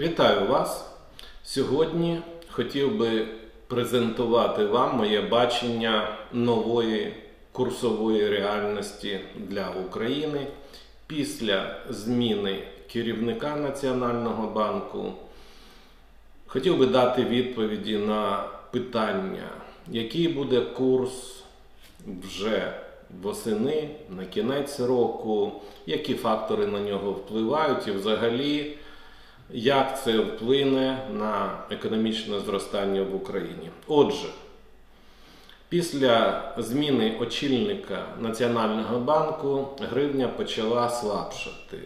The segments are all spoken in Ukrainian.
Вітаю вас! Сьогодні хотів би презентувати вам моє бачення нової курсової реальності для України після зміни керівника Національного банку. Хотів би дати відповіді на питання, який буде курс вже восени, на кінець року, які фактори на нього впливають і взагалі, як це вплине на економічне зростання в Україні. Отже, після зміни очільника Національного банку гривня почала слабшати.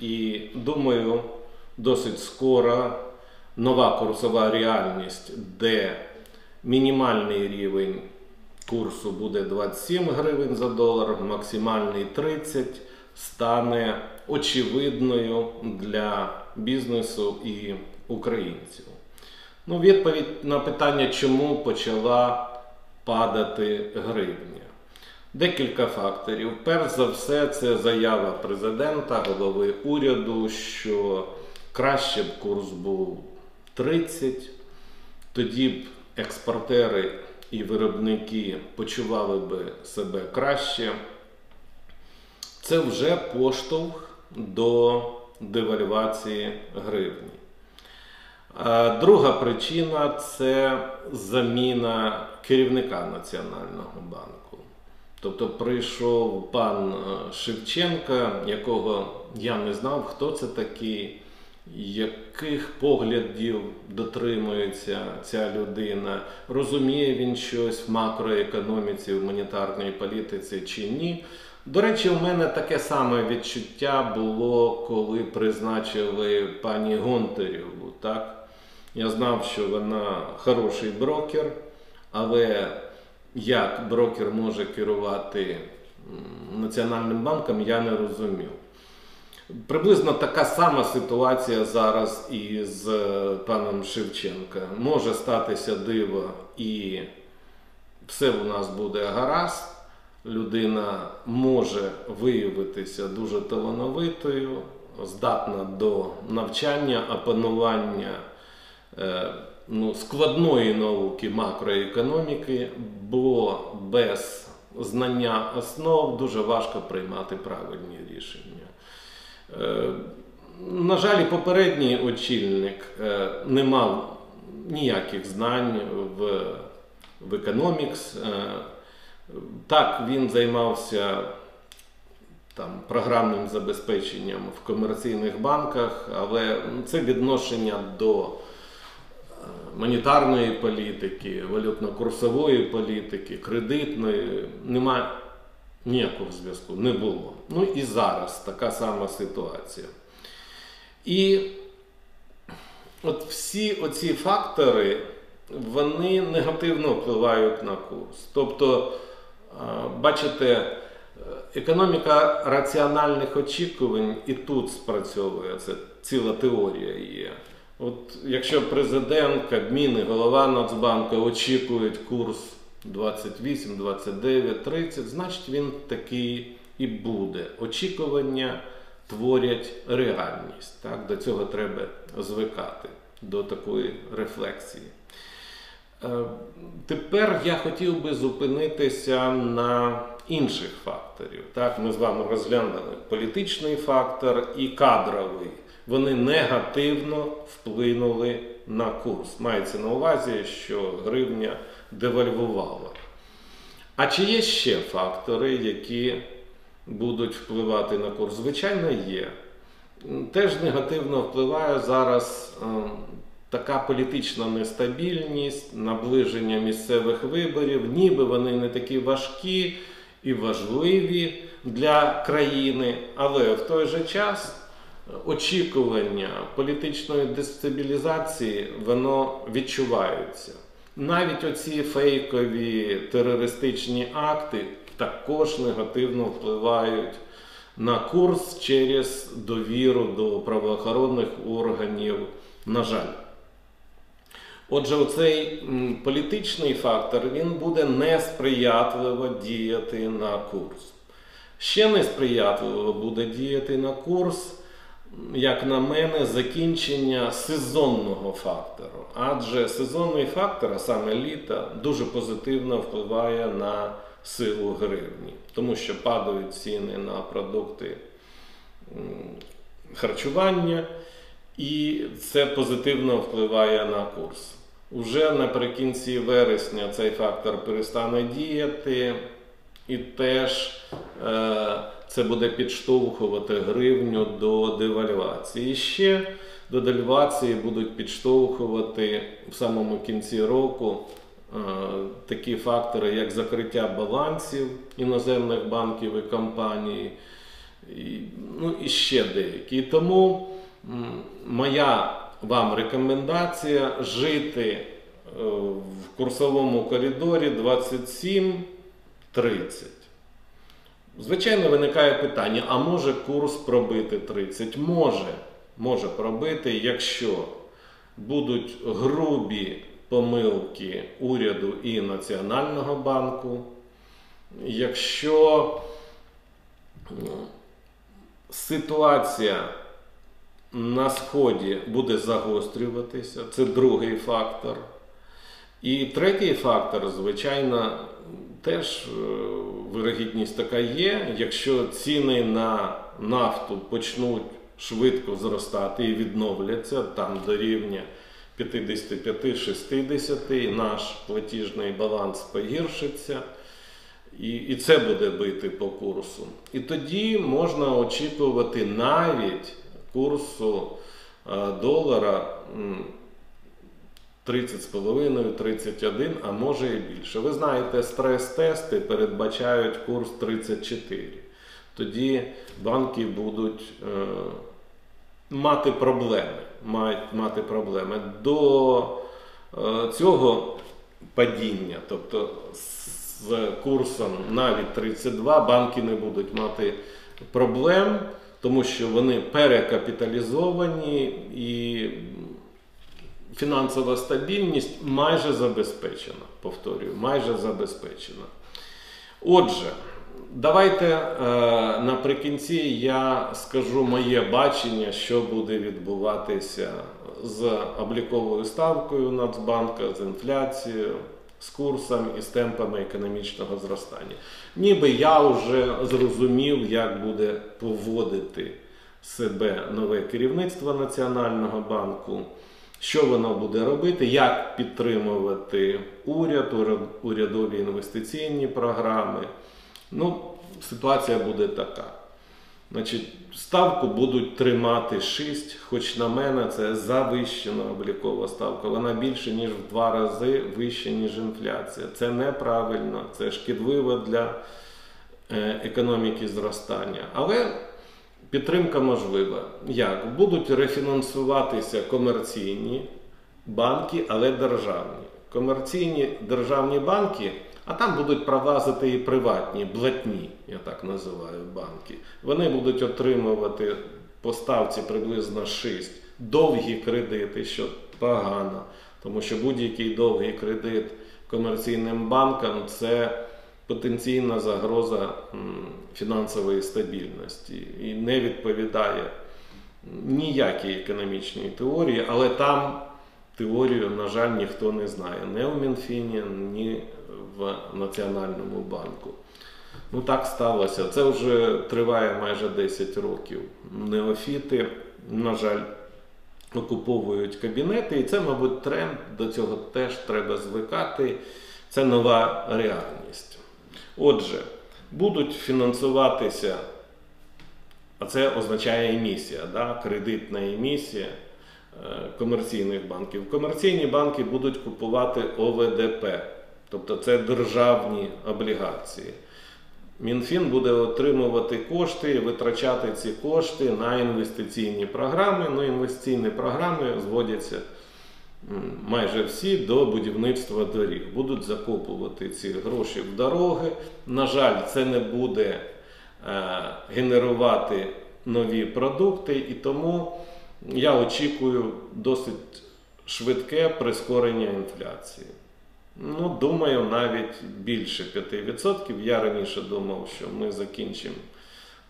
І, думаю, досить скоро нова курсова реальність, де мінімальний рівень курсу буде 27 гривень за долар, максимальний 30, стане очевидною для бізнесу і українців. Відповідь на питання, чому почала падати гривня. Декілька факторів. Перш за все, це заява президента, голови уряду, що краще б курс був 30, тоді б експортери і виробники почували би себе краще. Це вже поштовх до девальвації гривні. Друга причина – це заміна керівника Національного банку. Тобто прийшов пан Шевченко, якого я не знав, хто це такий, яких поглядів дотримується ця людина, розуміє він щось в макроекономіці, в монетарній політиці чи ні. До речі, у мене таке саме відчуття було, коли призначили пані Гонтарєву. Так? Я знав, що вона хороший брокер, але як брокер може керувати Національним банком, я не розумів. Приблизно така сама ситуація зараз і з паном Шевченка. Може статися диво і все у нас буде гаразд. Людина може виявитися дуже талановитою, здатна до навчання, опанування складної науки макроекономіки, бо без знання основ дуже важко приймати правильні рішення. На жаль, попередній очільник не мав ніяких знань в Економікс. Так, він займався програмним забезпеченням в комерційних банках, але це відношення до монетарної політики, валютно-курсової політики, кредитної, немає ніякого зв'язку, не було. І зараз така сама ситуація. І от всі оці фактори, вони негативно впливають на курс. Тобто, бачите, економіка раціональних очікувань і тут спрацьовує, це ціла теорія є. От якщо президент, Кабмін і голова Нацбанку очікують курс 28, 29, 30, значить він такий і буде. Очікування творять реальність. Так? До цього треба звикати, до такої рефлексії. Тепер я хотів би зупинитися на інших факторів. Так, ми з вами розглянули політичний фактор і кадровий. Вони негативно вплинули на курс. Мається на увазі, що гривня девальвувала. А чи є ще фактори, які будуть впливати на курс? Звичайно, є. Теж негативно впливає зараз така політична нестабільність, наближення місцевих виборів, ніби вони не такі важкі і важливі для країни, але в той же час очікування політичної дестабілізації, воно відчувається. Навіть оці фейкові терористичні акти також негативно впливають на курс через довіру до правоохоронних органів, на жаль. Отже, оцей політичний фактор, він буде несприятливо діяти на курс. Ще несприятливо буде діяти на курс як на мене, закінчення сезонного фактору. Адже сезонний фактор, а саме літо, дуже позитивно впливає на силу гривні. Тому що падають ціни на продукти харчування, і це позитивно впливає на курс. Уже наприкінці вересня цей фактор перестане діяти, і теж це буде підштовхувати гривню до девальвації. І ще до девальвації будуть підштовхувати в самому кінці року такі фактори, як закриття балансів іноземних банків і компаній, і ще деякі. І тому моя вам рекомендація – жити в курсовому коридорі 27-30. Звичайно, виникає питання, а може курс пробити 30? Може пробити, якщо будуть грубі помилки уряду і Національного банку, якщо ситуація на Сході буде загострюватися, це другий фактор. І третій фактор, звичайно, теж вирогідність така є, якщо ціни на нафту почнуть швидко зростати і відновляться там до рівня 55-60, наш платіжний баланс погіршиться, і це буде бити по курсу. І тоді можна очікувати навіть курсу долара 30,5, 31, а може і більше. Ви знаєте, стрес-тести передбачають курс 34. Тоді банки будуть мають мати проблеми. До цього падіння, тобто з курсом навіть 32, банки не будуть мати проблем, тому що вони перекапіталізовані і фінансова стабільність майже забезпечена, повторюю, майже забезпечена. Отже, давайте наприкінці я скажу моє бачення, що буде відбуватися з обліковою ставкою Нацбанка, з інфляцією, з курсом і з темпами економічного зростання. Ніби я вже зрозумів, як буде поводити себе нове керівництво Національного банку, що воно буде робити, як підтримувати уряд, урядові інвестиційні програми. Ну, ситуація буде така. Значить, ставку будуть тримати 6, хоч на мене це завищена облікова ставка. Вона більше, ніж в 2 рази вища, ніж інфляція. Це неправильно, це шкідливо для економіки зростання. Але підтримка можлива. Як? Будуть рефінансуватися комерційні банки, але державні. Комерційні державні банки, а там будуть пролазити і приватні, блатні, я так називаю, банки. Вони будуть отримувати по ставці приблизно 6 довгі кредити, що погано. Тому що будь-який довгий кредит комерційним банкам – це потенційна загроза фінансової стабільності. І не відповідає ніякій економічній теорії, але там теорію, на жаль, ніхто не знає. Не у Мінфіні, ні в Національному банку. Ну так сталося. Це вже триває майже 10 років. Неофіти, на жаль, окуповують кабінети. І це, мабуть, тренд. До цього теж треба звикати. Це нова реальність. Отже, будуть фінансуватися, а це означає емісія, да? Кредитна емісія комерційних банків. Комерційні банки будуть купувати ОВДП. Тобто це державні облігації. Мінфін буде отримувати кошти і витрачати ці кошти на інвестиційні програми. Ну, інвестиційні програми зводяться майже всі до будівництва доріг. Будуть закопувати ці гроші в дороги. На жаль, це не буде генерувати нові продукти, і тому я очікую досить швидке прискорення інфляції. Ну, думаю, навіть більше 5%. Я раніше думав, що ми закінчимо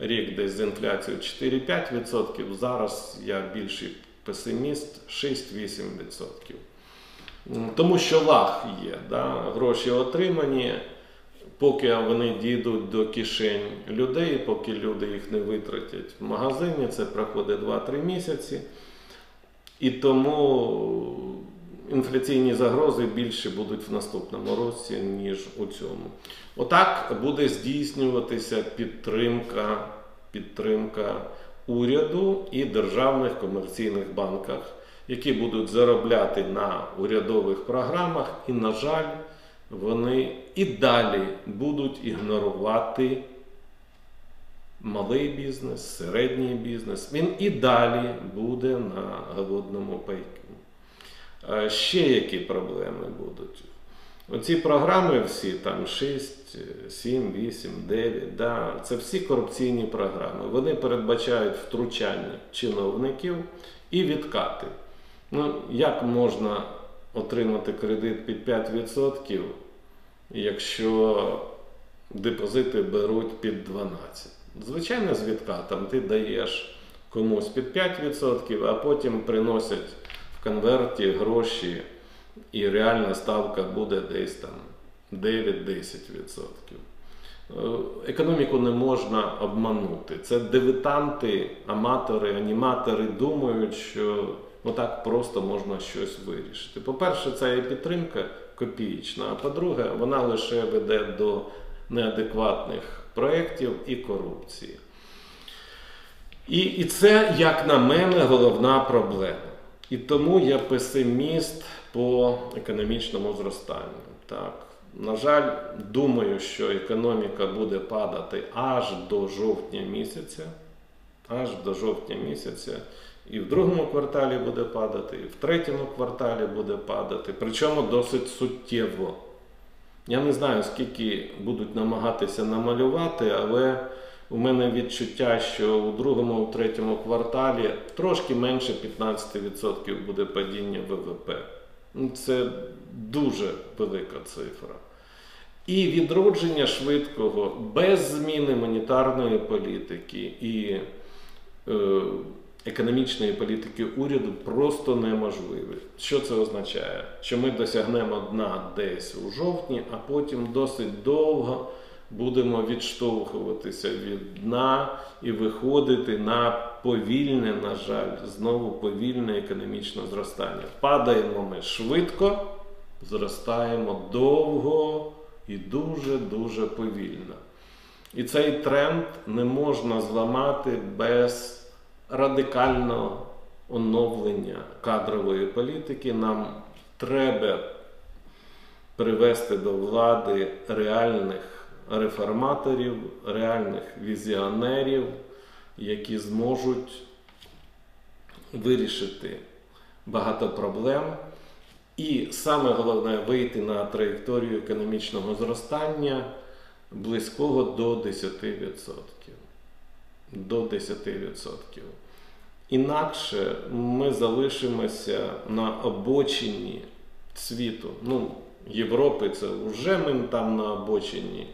рік десь з інфляцією 4-5%, зараз я більший песиміст, 6-8%. Тому що лаг є, да? Гроші отримані, поки вони дійдуть до кишень людей, поки люди їх не витратять в магазині, це проходить 2-3 місяці. І тому інфляційні загрози більше будуть в наступному році, ніж у цьому. Отак буде здійснюватися підтримка уряду і державних комерційних банків, які будуть заробляти на урядових програмах, і, на жаль, вони і далі будуть ігнорувати малий бізнес, середній бізнес. Він і далі буде на голодному пайку. Ще які проблеми будуть? Оці програми всі, там 6, 7, 8, 9, да, це всі корупційні програми. Вони передбачають втручання чиновників і відкати. Ну, як можна отримати кредит під 5%, якщо депозити беруть під 12%? Звичайно, з відкатом ти даєш комусь під 5%, а потім приносять в конверті гроші, і реальна ставка буде десь там 9-10%. Економіку не можна обманути. Це дилетанти, аматори, аніматори думають, що отак просто можна щось вирішити. По-перше, це і підтримка копієчна, а по-друге, вона лише веде до неадекватних проєктів і корупції. І це, як на мене, головна проблема. І тому я песиміст по економічному зростанню. Так. На жаль, думаю, що економіка буде падати аж до жовтня місяця. І в другому кварталі буде падати, і в третьому кварталі буде падати. Причому досить суттєво. Я не знаю, скільки будуть намагатися намалювати, але у мене відчуття, що у другому, у третьому кварталі трошки менше 15% буде падіння ВВП. Це дуже велика цифра. І відродження швидкого, без зміни монетарної політики і економічної політики уряду просто неможливі. Що це означає? Що ми досягнемо дна десь у жовтні, а потім досить довго будемо відштовхуватися від дна і виходити на повільне, на жаль, знову повільне економічне зростання. Падаємо ми швидко, зростаємо довго і дуже-дуже повільно. І цей тренд не можна зламати без радикального оновлення кадрової політики. Нам треба привести до влади реальних реформаторів, реальних візіонерів, які зможуть вирішити багато проблем. І саме головне – вийти на траєкторію економічного зростання близького до 10%. До 10%. Інакше ми залишимося на обочині світу. Ну, Європи це вже ми там на обочині,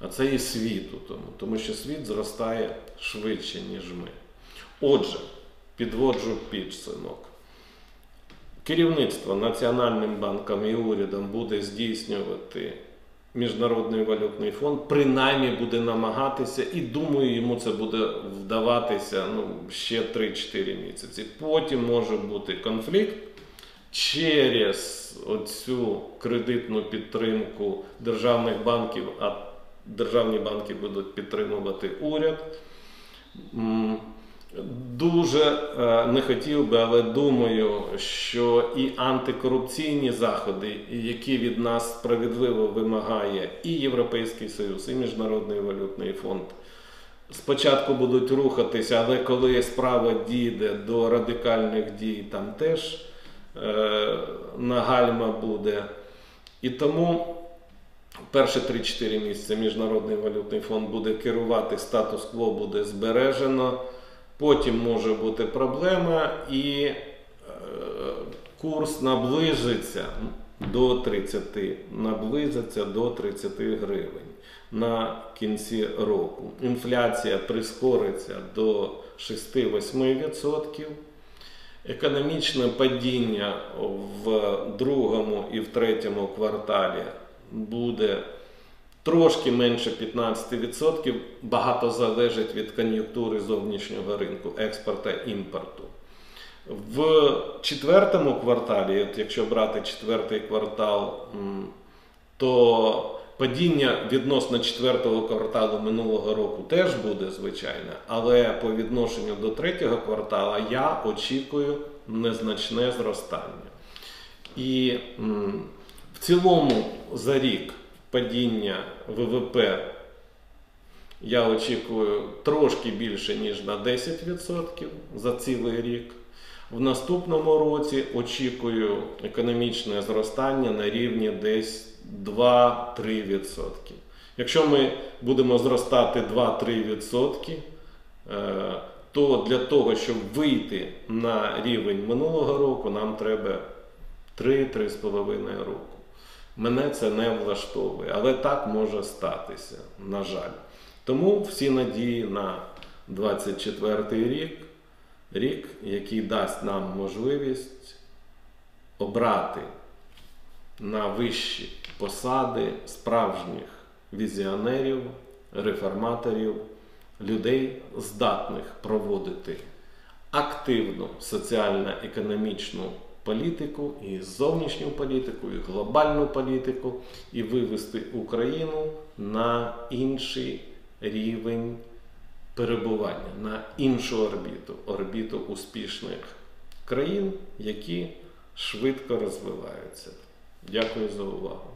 а це і світу, тому що світ зростає швидше, ніж ми. Отже, підводжу підсумок. Керівництво Національним банком і урядом буде здійснювати Міжнародний валютний фонд, принаймні буде намагатися, і думаю, йому це буде вдаватися ще 3-4 місяці. Потім може бути конфлікт через оцю кредитну підтримку державних банків, а державні банки будуть підтримувати уряд. Дуже не хотів би, але думаю, що і антикорупційні заходи, які від нас справедливо вимагає і Європейський Союз, і Міжнародний валютний фонд, спочатку будуть рухатися, але коли справа дійде до радикальних дій, там теж нагальма буде. І тому перші 3-4 місяці Міжнародний валютний фонд буде керувати, статус-кво буде збережено. Потім може бути проблема, і курс наблизиться до 30 гривень. на кінці року. Інфляція прискориться до 6-8%. Економічне падіння в другому і в третьому кварталі буде трошки менше 15%. Багато залежить від кон'юнктури зовнішнього ринку, експорту, імпорту. В четвертому кварталі, якщо брати четвертий квартал, то падіння відносно четвертого кварталу минулого року теж буде, звичайно, але по відношенню до третього кварталу я очікую незначне зростання. І в цілому за рік падіння ВВП я очікую трошки більше, ніж на 10% за цілий рік. В наступному році очікую економічне зростання на рівні десь 2-3%. Якщо ми будемо зростати 2-3%, то для того, щоб вийти на рівень минулого року, нам треба 3-3,5 року. Мене це не влаштовує, але так може статися, на жаль. Тому всі надії на 2024 рік. Рік, який дасть нам можливість обрати на вищі посади справжніх візіонерів, реформаторів, людей, здатних проводити активну соціально-економічну політику, і зовнішню політику, і глобальну політику, і вивести Україну на інший рівень перебування, на іншу орбіту, орбіту успішних країн, які швидко розвиваються. Дякую за увагу.